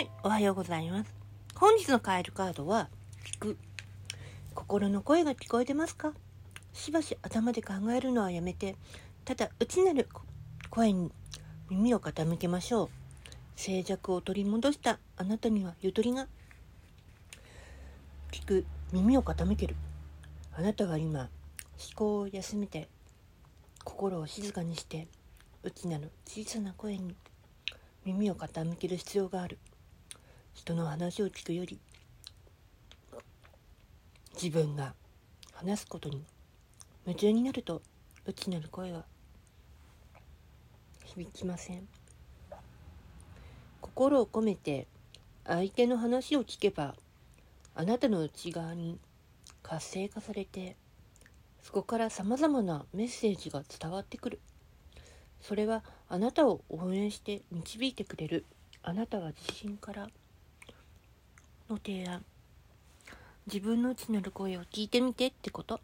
はい、おはようございます。本日のカエルカードは、聞く。心の声が聞こえてますか？しばし頭で考えるのはやめて、ただ内なる声に耳を傾けましょう。静寂を取り戻したあなたにはゆとりが。聞く、耳を傾ける。あなたは今、思考を休めて、心を静かにして、内なる小さな声に耳を傾ける必要がある。人の話を聞くより、自分が話すことに夢中になると、内なる声が響きません。心を込めて相手の話を聞けば、あなたの内側に活性化されて、そこからさまざまなメッセージが伝わってくる。それはあなたを応援して導いてくれる。あなたは自信からの提案。自分の内なる声を聞いてみてってこと。